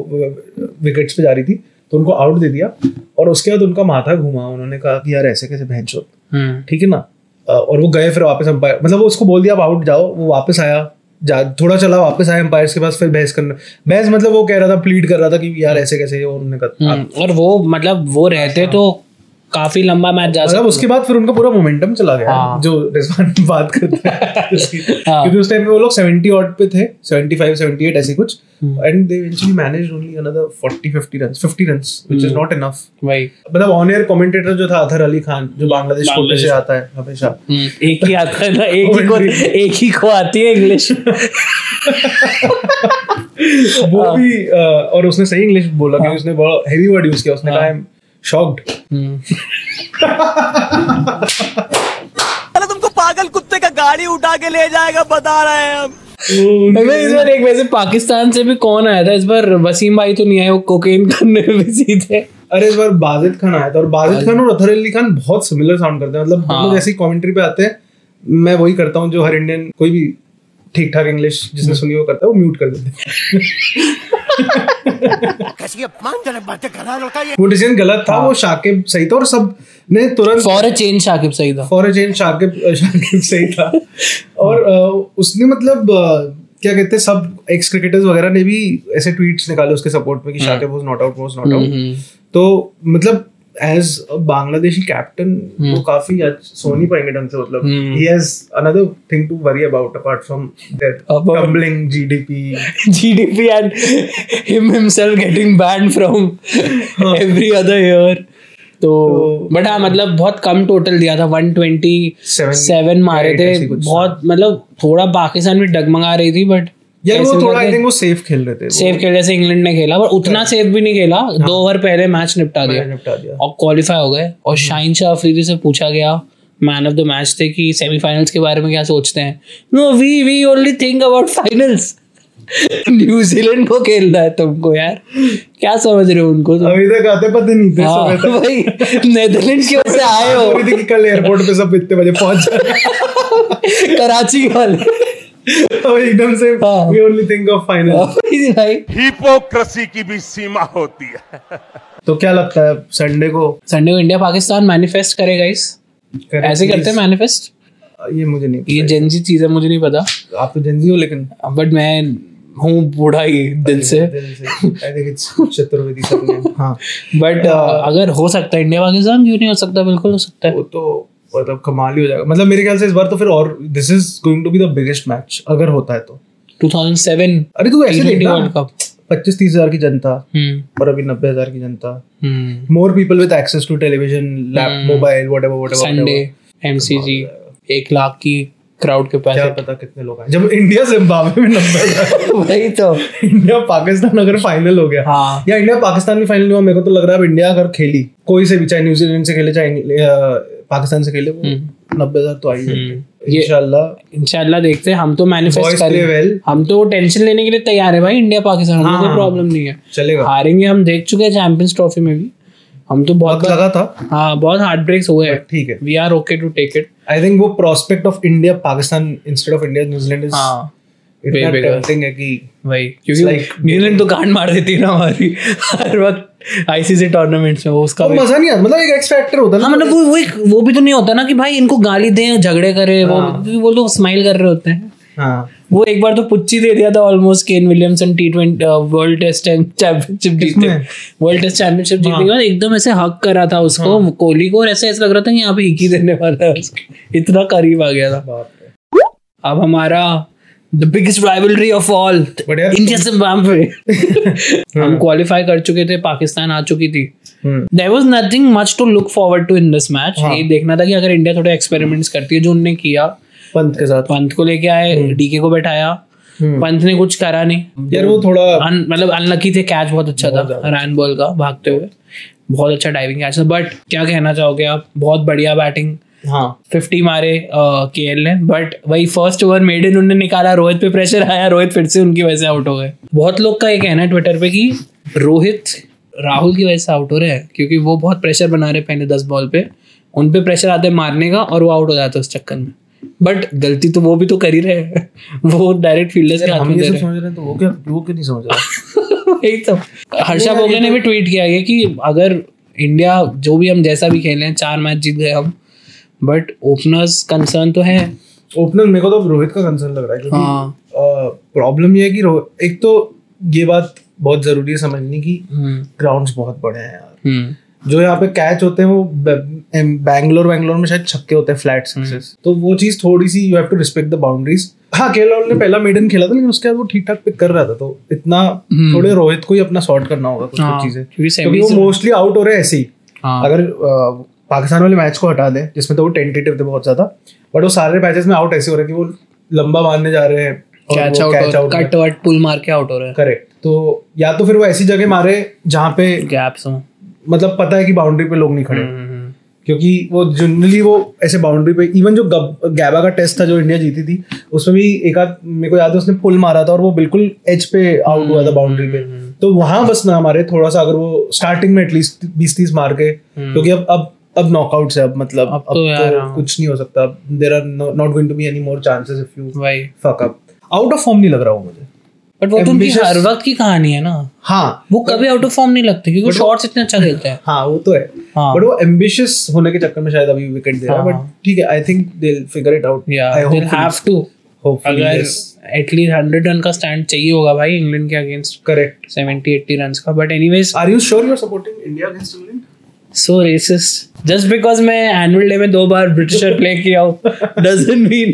विकेट्स पे जा रही थी तो उनको आउट दे दिया. और उसके बाद उनका माथा घुमा. उन्होंने कहा कि यार ऐसे कैसे बहन चोद ठीक है ना. और वो गए फिर वापस अंपायर मतलब वो उसको बोल दिया आप आउट जाओ. वो वापस आया जा थोड़ा चला वापस आया अंपायर के पास फिर बहस करना. बहस मतलब वो कह रहा था प्लीड कर रहा था कि यार ऐसे कैसे. और उन्होंने कहा और वो मतलब वो रहते तो काफी लंबा मैच जा सकता. उसके बाद फिर उनका पूरा मोमेंटम चला गया जो रिजवान बात करते हैं क्योंकि उस टाइम पे वो लोग सेवेंटी ऑड पे थे सेवेंटी फाइव सेवेंटी एट ऐसे कुछ and they eventually managed only another forty fifty runs fifty runs which is not enough. मतलब ऑन एयर कमेंटेटर जो था अतहर अली खान जो बांग्लादेश कोटे से आता है हमेशा एक ही आता है ना एक ही को एक ही को आती है इंग्लिश वो भी. और उसने सही इंग्लिश बोला क्योंकि उसने बहुत हेवी वर्ड यूज किया. उसने कहा शॉक्ड. तुमको पागल कुत्ते का गाड़ी उठा के ले जाएगा बता रहे हैं हम. इस बार एक वैसे पाकिस्तान से भी कौन आया था इस बार. वसीम भाई तो नहीं आए वो कोकेन करने में बिजी थे. अरे इस बार बाजिद खान आया था. और बाजिद खान और अतहर अली खान बहुत सिमिलर साउंड करते हैं. मतलब हम लोग ऐसी कमेंट्री पे आते हैं. मैं वही करता हूँ जो हर इंडियन कोई भी ठीक ठाक इंग्लिश जिसने सुनी वो करता है वो म्यूट कर देते. वो डिसीजन गलत था. वो शाकिब सही था और सब ने तुरंत फॉर अ चेंज शाकिब सही था for a change Shakib Shakib सही था और उसने मतलब क्या कहते हैं सब एक्स क्रिकेटर्स वगैरह ने भी ऐसे ट्वीट्स निकाले उसके सपोर्ट में कि Shakib was not out was not out. तो मतलब एज बांग्लादेशी कैप्टन वो काफी सो नहीं पाएंगे ढंग से. मतलब ही has another thing to worry about apart from that tumbling GDP GDP and him himself getting banned from every other year. तो बट हाँ मतलब बहुत कम टोटल दिया था वन ट्वेंटी सेवन मारे थे. बहुत मतलब थोड़ा पाकिस्तान में डगमगा रही थी बट यार वो थोड़ा आई थिंक वो सेफ खेल रहे थे. सेफ खेल जैसे इंग्लैंड ने खेला पर उतना सेफ भी नहीं खेला. दो ओवर पहले मैच निपटा दिया और क्वालिफाई हो गए. और शाहीन शाह अफरीदी से पूछा गया मैन ऑफ द मैच थे कि सेमीफाइनल्स के बारे में क्या सोचते हैं. No we we only think about finals. New Zealand को खेलना है तुमको यार. क्या समझ रहे हो उनको तो? अभी तक आते पता नहीं थे भाई नेदरलैंड्स के वैसे आए हो. कल एयरपोर्ट पे सब इतने बजे पहुंच जाए कराची वाले एकदम से we only think of final. Hypocrisy की भी सीमा होती है. तो क्या लगता है संडे को संडे को इंडिया पाकिस्तान मैनिफेस्ट करेगा. इस ऐसे करते हैं मैनिफेस्ट. ये मुझे नहीं ये जेंजी चीज है मुझे नहीं पता. आप तो जेंजी हो लेकिन बट मैं हूँ बूढ़ा ही दिल से. चतुर्वेदी बट अगर हो सकता है इंडिया पाकिस्तान क्यों नहीं हो सकता. बिल्कुल हो सकता है. वो तो मतलब कमाल ही हो जाएगा. मतलब मेरे ख्याल से इस बार तो फिर और this is going to be the biggest match अगर होता है तो दो हज़ार सात अरे तो ऐसे वर्ल्ड कप पच्चीस तीस हजार की जनता और अभी नब्बे हजार की जनता. More people with access to television, lap, mobile, whatever whatever. Sunday MCG एक लाख की क्राउड के पास, क्या पता कितने लोग आए. जब इंडिया जिम्बाब्वे में नब्बे वही तो इंडिया पाकिस्तान अगर फाइनल हो गया हाँ. या इंडिया पाकिस्तान भी फाइनल हुआ, मेरे को तो लग रहा है इंडिया अगर खेली कोई से भी, चाहे न्यूजीलैंड से खेले चाहे पाकिस्तान से खेले, वो नब्बे हजार तो आई. इंशाल्लाह इंशाल्लाह देखते हैं. हम तो मैनिफेस्ट करें, हम तो टेंशन लेने के लिए तैयार है भाई. इंडिया पाकिस्तान में कोई प्रॉब्लम नहीं है, चलेगा. हारेंगे हम देख चुके हैं चैंपियंस ट्रॉफी में भी, हम तो बहुत लगा था हाँ, बहुत हार्ट ब्रेक्स हुए हैं. ठीक है, we are okay to take it. I think वो prospect of India Pakistan instead of India New Zealand is इतना टेम्पटिंग है कि भाई, क्योंकि न्यूजीलैंड तो गांड मार देती है ना हमारी हर वक्त आईसीसी टूर्नामेंट्स में. वो उसका तो मजा नहीं आता, मतलब एक एक्स फैक्टर होता है ना. मतलब वो वो भी तो नहीं होता ना कि भाई इनको गाली दें, झगड़े करें. वो वो लोग स्माइल कर रहे होते हैं हाँ. वो एक बार तो पुच्ची दे दिया था almost Kane Williamson T twenty world test championship जीतते वर्ल्ड टेस्ट चैंपियनशिप जीतने के बाद एकदम ऐसे हक करा था उसको हाँ. कोहली को, और ऐसे ऐसा लग रहा था कि यहाँ पे एक ही देने वाला है, इतना करीब आ गया था. अब हमारा The biggest rivalry of all, India Zimbabwe. हम क्वालिफाई कर चुके थे, पाकिस्तान आ चुकी थी. There was nothing much to look forward to in this match. ये देखना था कि अगर इंडिया थोड़े एक्सपेरिमेंट्स करती है, जो उनने किया पंत के साथ. पंत को लेके आए, डीके को बैठाया, पंत ने कुछ करा नहीं यार. वो थोड़ा मतलब अनलकी थे. कैच बहुत अच्छा था रन बॉल का, भागते हुए बहुत अच्छा डाइविंग कैच था. बट क्या कहना चाहोगे आप, बहुत बढ़िया बैटिंग हाँ. फिफ्टी मारे केएल ने, बट वही फर्स्ट ओवर मेड इन उन्होंने निकाला, रोहित पे प्रेशर आया, रोहित फिर से उनकी वजह से आउट हो गए. बहुत लोग का ये कहना है ट्विटर पे कि रोहित राहुल की वजह से आउट हो रहे हैं, क्योंकि वो बहुत प्रेशर बना रहे पहले दस बॉल पे, उन पे प्रेशर आता है मारने का और वो आउट हो जाता है उस चक्कर में. बट गलती तो वो भी तो कर ही रहे हैं वो डायरेक्ट फील्डर से हाथ में दे रहे हैं, तो वो क्या वो क्यों नहीं समझ रहा वही तो हर्षा भोगले ने भी ट्वीट किया है कि अगर इंडिया जो भी हम जैसा भी खेले हैं, चार मैच जीत गए हम, बट ओपनर्स कंसर्न तो है. ओपनर मेरे को तो रोहित का कंसर्न लग रहा है, क्योंकि प्रॉब्लम ये है कि एक तो ये बात बहुत जरूरी है समझने की, ग्राउंड्स बहुत बड़े हैं यार. जो यहाँ पे कैच होते हैं वो बैंगलोर बैंगलोर में शायद छक्के होते हैं, फ्लैट सिक्सेस, तो वो चीज थोड़ी सी you have to respect the boundaries. हाँ, के एल राहुल ने पहला मेडन खेला था, लेकिन उसके बाद वो ठीक ठाक पिक कर रहा था, तो इतना थोड़े रोहित को ही अपना सॉर्ट करना होगा कुछ कुछ चीजें, क्योंकि वो मोस्टली आउट हो रहे हैं ऐसे ही. अगर पाकिस्तान वाले मैच को हटा दें जिसमें तो वो टेंटेटिव थे बहुत ज्यादा, बट वो सारे मैचेस में आउट ऐसे हो रहे हैं कि वो लंबा मारने जा रहे हैं, catch out, cut out, pull मार के आउट हो रहे हैं. करेक्ट, तो या तो फिर वो ऐसी जगह मारे जहां पे गैप्स हों, मतलब पता है कि बाउंड्री पे लोग नहीं खड़े, क्योंकि वो जनरली वो ऐसे बाउंड्री पे. इवन जो गैबा का टेस्ट था जो इंडिया जीती थी, उसमें भी एक आध मेरे को याद है उसने पुल मारा था और वो बिल्कुल एज पे आउट हुआ था बाउंड्री पे, तो वहां बस ना हमारे थोड़ा सा अगर वो स्टार्टिंग में एटलीस्ट बीस तीस मार के, क्योंकि अब अब अब नॉकआउट है, अब मतलब अब तो तो कुछ नहीं हो सकता. There are not going to be any more chances if you fuck up. Out of form नहीं लग रहा हूं मुझे, बट वो तो हर वक्त की कहानी है ना हाँ, वो कभी आउट ऑफ फॉर्म नहीं लगते, क्योंकि शॉट्स इतने अच्छा खेलते हैं हाँ, वो तो है. बट वो एम्बिशियस होने के चक्कर में शायद अभी विकेट दे रहा है, बट ठीक है, I think they will figure it out. I have to, अगर एटलीस्ट हंड्रेड रन का स्टैंड चाहिए होगा भाई इंग्लैंड के against. Correct, seventy eighty run का. But anyways, are you sure you are supporting India against England? So racist. Just because मैं annual day में दो बार ब्रिटिशर प्ले किया हूँ doesn't mean.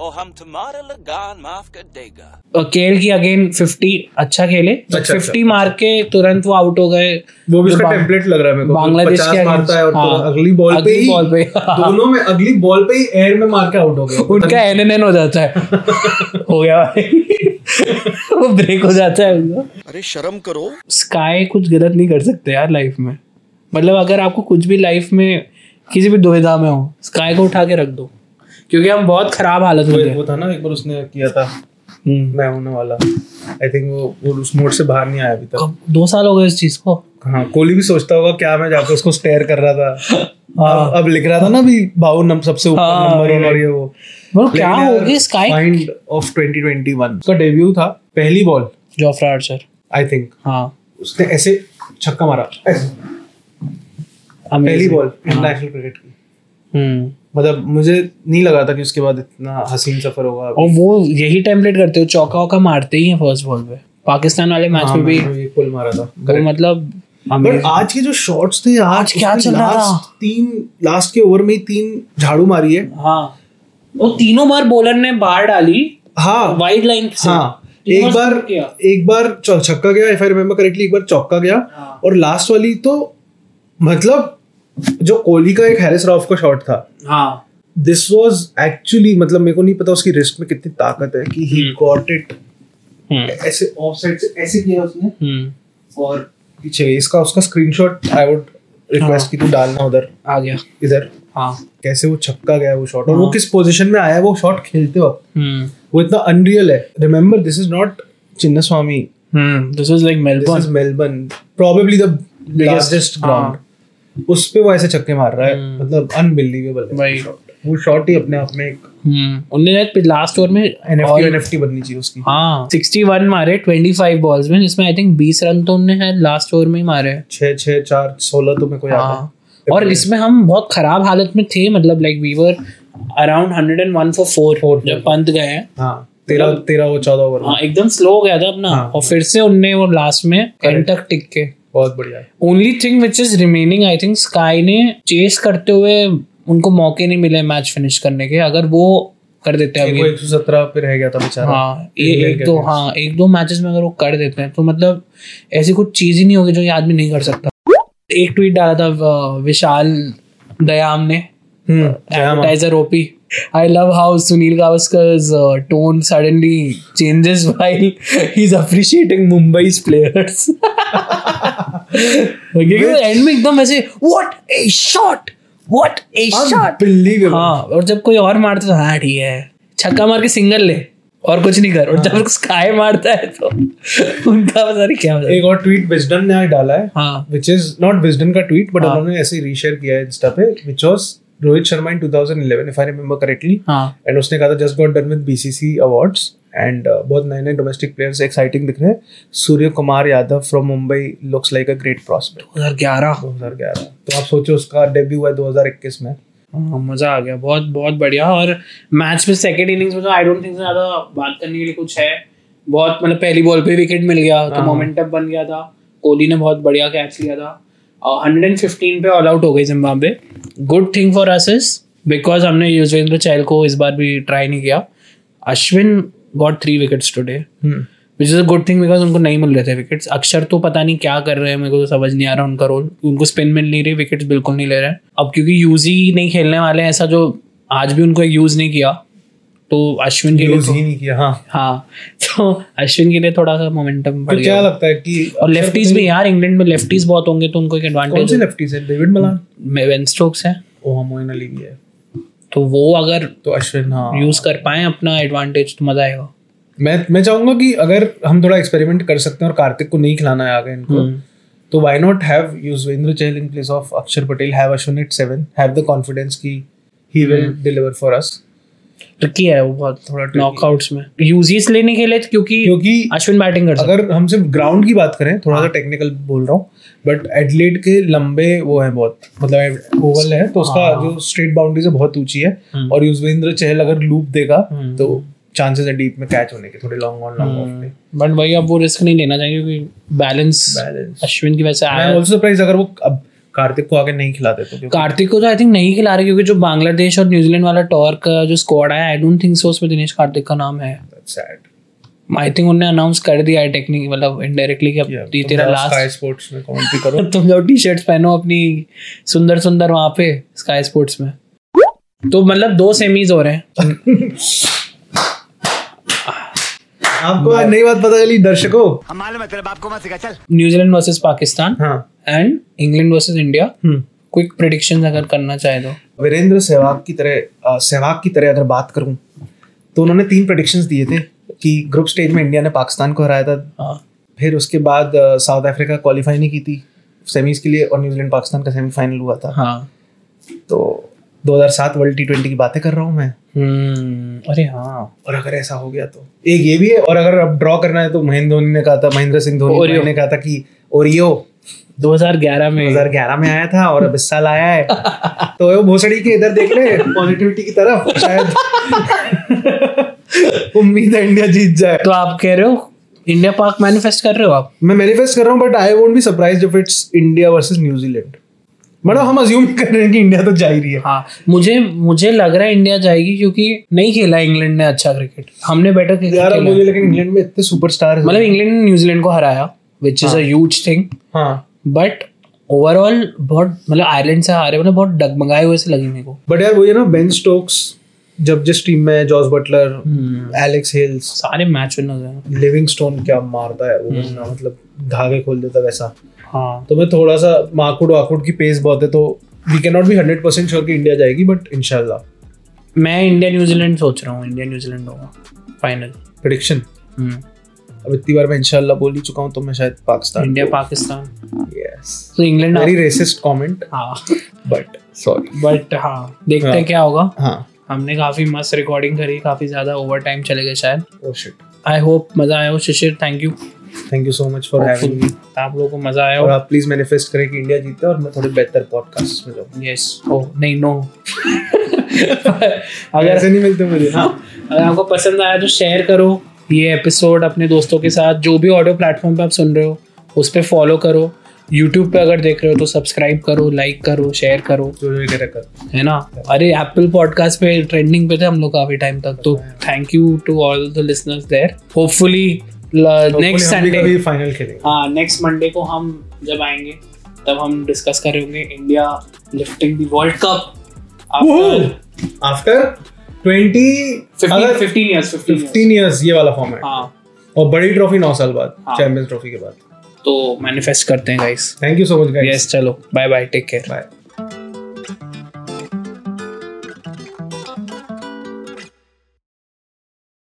ओ हम तुम्हारा लगान माफ कर देगा. केएल की अगेन फिफ्टी अच्छा खेले, अच्छा, फिफ्टी अच्छा, मार के तुरंत वो आउट हो गए. वो भी उसका टेम्पलेट लग रहा है मेरे को. बांग्लादेश के मारता है और हाँ, तो अगली बॉल पे ही बॉल पे दोनों में अगली बॉल पे ही एयर में मार के आउट हो गए. उनका एन एन एन हो जाता है हो गया वो ब्रेक हो जाता है उनका. अरे शर्म करो, स्काई कुछ गलत नहीं कर सकते यार लाइफ में. मतलब अगर आपको कुछ भी लाइफ में किसी भी दुविधा में हो, स्काई को उठा के रख दो, क्योंकि हम बहुत खराब हालत में थे. वो था ना एक बार उसने किया था, मैं होने वाला. आई थिंक वो, वो उस मोड से बाहर नहीं आया अभी तक. दो साल हो गए इस चीज को हाँ. कोहली भी सोचता होगा क्या मैं जाकर उसको स्टेयर कर रहा था हाँ. अब, अब लिख रहा था ना अभी बावन सबसे ऊपर हाँ, नंबर वन और ये वो वो क्या हो गया. SKY mind of twenty twenty one का डेब्यू था. पहली ball Jofra Archer I think हाँ, उसने ऐसे छक्का मारा ऐसे पहली बॉल इंटरनेशनल क्रिकेट की. मतलब मुझे नहीं लगा था कि उसके बाद इतना हसीन सफर होगा. और वो यही टेम्पलेट करते हो, चौका वौका मारते ही हैं फर्स्ट बॉल पे. पाकिस्तान वाले मैच में भी पुल मारा था. मतलब बट आज के जो शॉट्स थे, आज क्या चल रहा था, तीन लास्ट के ओवर में ही तीन झाड़ू मारी है हाँ. और तीनों बार बॉलर ने बाहर डाली हाँ वाइड लाइन से हाँ एक बार एक बार छक्का गया इफ आई रिमेम्बर करेक्टली, एक बार चौका गया हाँ। और लास्ट वाली तो मतलब जो कोहली का एक हैरिस रॉफ का शॉट था हाँ। दिस वाज एक्चुअली मतलब मेरे को नहीं पता उसकी रिस्ट में कितनी ताकत है कि ही गॉट इट ऐसे ऑफसाइड से ऐसे किया उसने और पीछे इसका उसका स्क्रीनशॉट आई वुड रिक्वेस्ट की तू डालना उधर आ गया इधर हाँ। कैसे वो छक्का गया वो शॉट और हाँ। वो किस पोजीशन में आया वो शॉट खेलते वक्त वो इतना अनरियल है। Remember this is not Chinnaswamy, this is like Melbourne, this is Melbourne probably the largest ground, उस पे वो ऐसे छक्के मार रहा है मतलब अनबिलीवेबल है वो शॉट ही अपने आप में एक उन्होंने लास्ट ओवर में एनएफटी एनएफटी बननी चाहिए उसकी हाँ। इकसठ मारे पच्चीस बॉल्स में जिसमें आई थिंक बीस रन तो उन्होंने लास्ट ओवर में ही मारे छः छः चार सोलह तो मेरे को याद है। और इसमें हम बहुत खराब हालत में थे मतलब like we were around hundred and one for four जब पंत गए हाँ तेरह तेरह वो चौदह ओवर हाँ एकदम स्लो गया था अपना हाँ, और फिर से उनने वो लास्ट में एंड तक टिक के बहुत बढ़िया। Only thing which is remaining I think sky ने चेस करते हुए उनको मौके नहीं मिले मैच फिनिश करने के, अगर वो कर देते हैं एक सौ सत्रह पे रह गया था बेचारा हाँ एक दो हाँ एक दो मैचेस में अगर वो कर देते हैं तो मतलब ऐसी कुछ चीज ही नहीं होगी जो ये आदमी नहीं कर सकता। एक ट्वीट डाला था विशाल दयाम ने advertiser OP I love how Sunil Gavaskar's tone suddenly changes while he is appreciating Mumbai's players and में एकदम ऐसे what a shot what a shot हाँ। और जब कोई और मारता तो हाँ ठीक है छक्का मार के सिंगल ले और कुछ नहीं कर, और जब स्काई मारता है तो उनका पता नहीं क्या होता है। एक और ट्वीट विजडन ने डाला है हाँ विच इज नॉट विजडन का ट्वीट बट उन्होंने ऐसे रीशेयर किया है इंस्टा पे which was Rohit Sharma in twenty eleven if I remember correctly and उसने कहा था just got done with BCC awards and बहुत नए नए डोमेस्टिक प्लेयर्स एक्साइटिंग दिख रहे हैं। Surya Kumar Yadav from Mumbai looks like a great prospect दो हज़ार ग्यारह दो हज़ार ग्यारह तो आप सोचो उसका डेब्यू हुआ दो हज़ार इक्कीस में हाँ मज़ा आ गया बहुत बहुत बढ़िया। और मैच में सेकंड इनिंग्स में तो आई डोंट थिंक ज़्यादा बात करने के लिए कुछ है, बहुत मतलब पहली बॉल पे विकेट मिल गया तो मोमेंटम बन गया था, कोहली ने बहुत बढ़िया कैच लिया था और एक सौ पंद्रह पे ऑल आउट हो गई Zimbabwe. Good thing for us is because हमने युजवेंद्र चहल को इस बार भी ट्राई नहीं किया। Ashwin got three wickets today which is a good thing because उनको नहीं मिल रहे थे विकेट्स। अक्षर तो पता नहीं क्या कर रहे हैं, मेरे को तो समझ नहीं आ रहा उनका रोल, उनको स्पिन मिल नहीं रही, विकेट्स बिल्कुल नहीं ले रहे हैं। अब क्योंकि यूज ही नहीं खेलने वाले हैं ऐसा, जो आज भी उनको एक यूज़ नहीं किया तो अश्विन के लिए यूज ही नहीं किया हाँ हाँ तो अश्विन के लिए थोड़ा सा मोमेंटम बढ़ गया। क्या लगता है कि और लेफ्टीज भी यार इंग्लैंड में लेफ्टीज बहुत होंगे तो उनको एक एडवांटेज। लेफ्टीज है डेविड मलान, बेन स्टोक्स है, मोइन अली भी है, तो वो अगर तो अश्विन हाँ यूज कर पाए अपना एडवांटेज तो मजा आएगा। मैं मैं चाहूंगा कि अगर हम थोड़ा एक्सपेरिमेंट कर सकते हैं और कार्तिक को नहीं खिलाना है आगे इनको तो why not have Yuzvendra Chahal in place of अक्षर Patel, have Ashwin at seven, have the confidence कि he will deliver for us. Tricky है वो बहुत थोड़ा नॉकआउट्स में यूजेस लेने के लिए क्योंकि क्योंकि अश्विन बैटिंग कर सकता है। अगर हम सिर्फ ग्राउंड की बात करें, थोड़ा सा टेक्निकल बोल रहा हूँ बट एडलेड के लंबे वो है बहुत मतलब ओवल है तो उसका जो स्ट्रेट बाउंड्री से बहुत ऊंची है और युजवेंद्र चहल अगर लूप देगा तो चांसेस है डीप में कैच होने के थोड़े लॉन्ग ऑन लॉन्ग ऑफ पे, बट भाई अब वो रिस्क नहीं लेना चाहिए क्योंकि बैलेंस अश्विन की वजह से आई एम आल्सो सरप्राइज अगर वो अब कार्तिक को आगे नहीं खिलाते तो। कार्तिक को तो आई थिंक नहीं खिला रहे क्योंकि जो बांग्लादेश और न्यूजीलैंड वाला टॉर का जो स्क्वाड आया आई डोंट थिंक सो उसमें दिनेश कार्तिक का नाम है। That's sad. आई थिंक उन्होंने अनाउंस कर दिया है टेक्निक मतलब इनडायरेक्टली कि अब तेरा लास्ट स्काई स्पोर्ट्स में कमेंट्री करो तुम जाओ टी-शर्ट्स पहनो अपनी सुंदर सुंदर वहां पे स्काई स्पोर्ट्स में। तो मतलब दो सेमीज हो रहे हैं आपको नई बात पता चली दर्शकों, New Zealand versus Pakistan and England versus India. Quick predictions अगर करना चाहे तो। वीरेंद्र सहवाग की तरह सहवाग की तरह अगर बात करूं तो उन्होंने तीन प्रेडिक्शंस दिए थे कि ग्रुप स्टेज में इंडिया ने पाकिस्तान को हराया था हाँ। फिर उसके बाद साउथ अफ्रीका क्वालिफाई नहीं की थी सेमीज के लिए और न्यूजीलैंड पाकिस्तान का सेमीफाइनल हुआ था हाँ। तो दो हज़ार सात वर्ल्ड टी ट्वेंटी की बातें कर रहा हूँ मैं हम्म अरे हाँ। और अगर ऐसा हो गया तो एक ये भी है। और अगर अब ड्रॉ करना है तो महेंद्र धोनी ने कहा था महेंद्र सिंह धोनी ने कहा था कि ओरियो दो हज़ार ग्यारह में दो हज़ार ग्यारह में आया था और अब इस साल आया है तो वो भोसड़ी के इधर देख रहे हैं पॉजिटिविटी की तरफ शायद उम्मीद है इंडिया जीत जाए। तो आप कह रहे हो इंडिया पाक मैनिफेस्ट कर रहे हो आप? मैं मैनिफेस्ट कर रहा हूँ but I won't be surprised if it's India versus New Zealand. मतलब हम अज्यूम कर रहे हैं कि इंडिया तो जा ही रही है। हाँ, मुझे मुझे लग रहा है इंडिया जाएगी क्योंकि नहीं खेला इंग्लैंड ने अच्छा क्रिकेट, हमने बेटर क्रिकेट यार खेला। मुझे लेकिन इंग्लैंड में इतने सुपरस्टार, मतलब इंग्लैंड ने न्यूजीलैंड को हराया which is a huge thing, but overall बहुत मतलब आयरलैंड से हारे, मतलब बहुत डगमगाए हुए से लगे मेरे को। बट यार वो ये ना बेन स्टोक्स जब जिस टीम में, जॉस बटलर, एलेक्स हिल्स, सारे मैच विनर्स, लिविंगस्टोन क्या मारता है वो बंदा, मतलब धागे खोल देता वैसा। हाँ, तो मैं थोड़ा सा माकुड वाकुड की पेस बहुत है, तो we can not be hundred percent sure कि इंडिया जाएगी, बट इंशाल्लाह मैं इंडिया न्यूजीलैंड सोच रहा हूँ, इंडिया न्यूजीलैंड होगा फाइनल प्रेडिक्शन। अब इतनी बार मैं इंशाल्लाह बोल ही चुका हूँ, तो मैं शायद पाकिस्तान, इंडिया पाकिस्तान, यस। तो इंग्लैंड वेरी रेसिस्ट कमेंट, हां बट सॉरी, बट हां देखते हैं क्या होगा। हां, हमने काफी मस्त रिकॉर्डिंग करी, काफी ज्यादा ओवर टाइम चले गए शायद। ओह शिट, आई होप मजा आया हो। Shishir, thank you thank you so much for having me. आप लोगों को मजा आया हो और आप प्लीज मैनिफेस्ट करें कि इंडिया जीते और मैं थोड़े बेहतर पॉडकास्ट में जाऊँ। यस, ओह नहीं नो अगर ऐसे नहीं मिलते मुझे। हाँ, अगर आपको पसंद आया तो शेयर करो ये एपिसोड अपने दोस्तों के साथ। जो भी ऑडियो प्लेटफॉर्म पे आप सुन रहे हो उस पर फॉलो करो, यूट्यूब पे अगर देख रहे हो तो सब्सक्राइब करो, लाइक करो, शेयर करो, जो भी वगैरह करो, है ना। अरे एप्पल पॉडकास्ट पे ट्रेंडिंग पे थे हम लोग काफ़ी टाइम तक, तो thank you to all the listeners there. Hopefully next Sunday final खेलेंगे। हाँ, नेक्स्ट मंडे को हम जब आएंगे तब हम डिस्कस करेंगे India lifting the world cup after twenty fifteen years fifteen years, ये वाला फॉर्मेट। हाँ, और बड़ी ट्रॉफी नौ साल बाद, चैंपियंस ट्रॉफी के बाद, तो मैनिफेस्ट करते हैं guys. Thank you so much guys. Yes, चलो bye bye, take care, bye.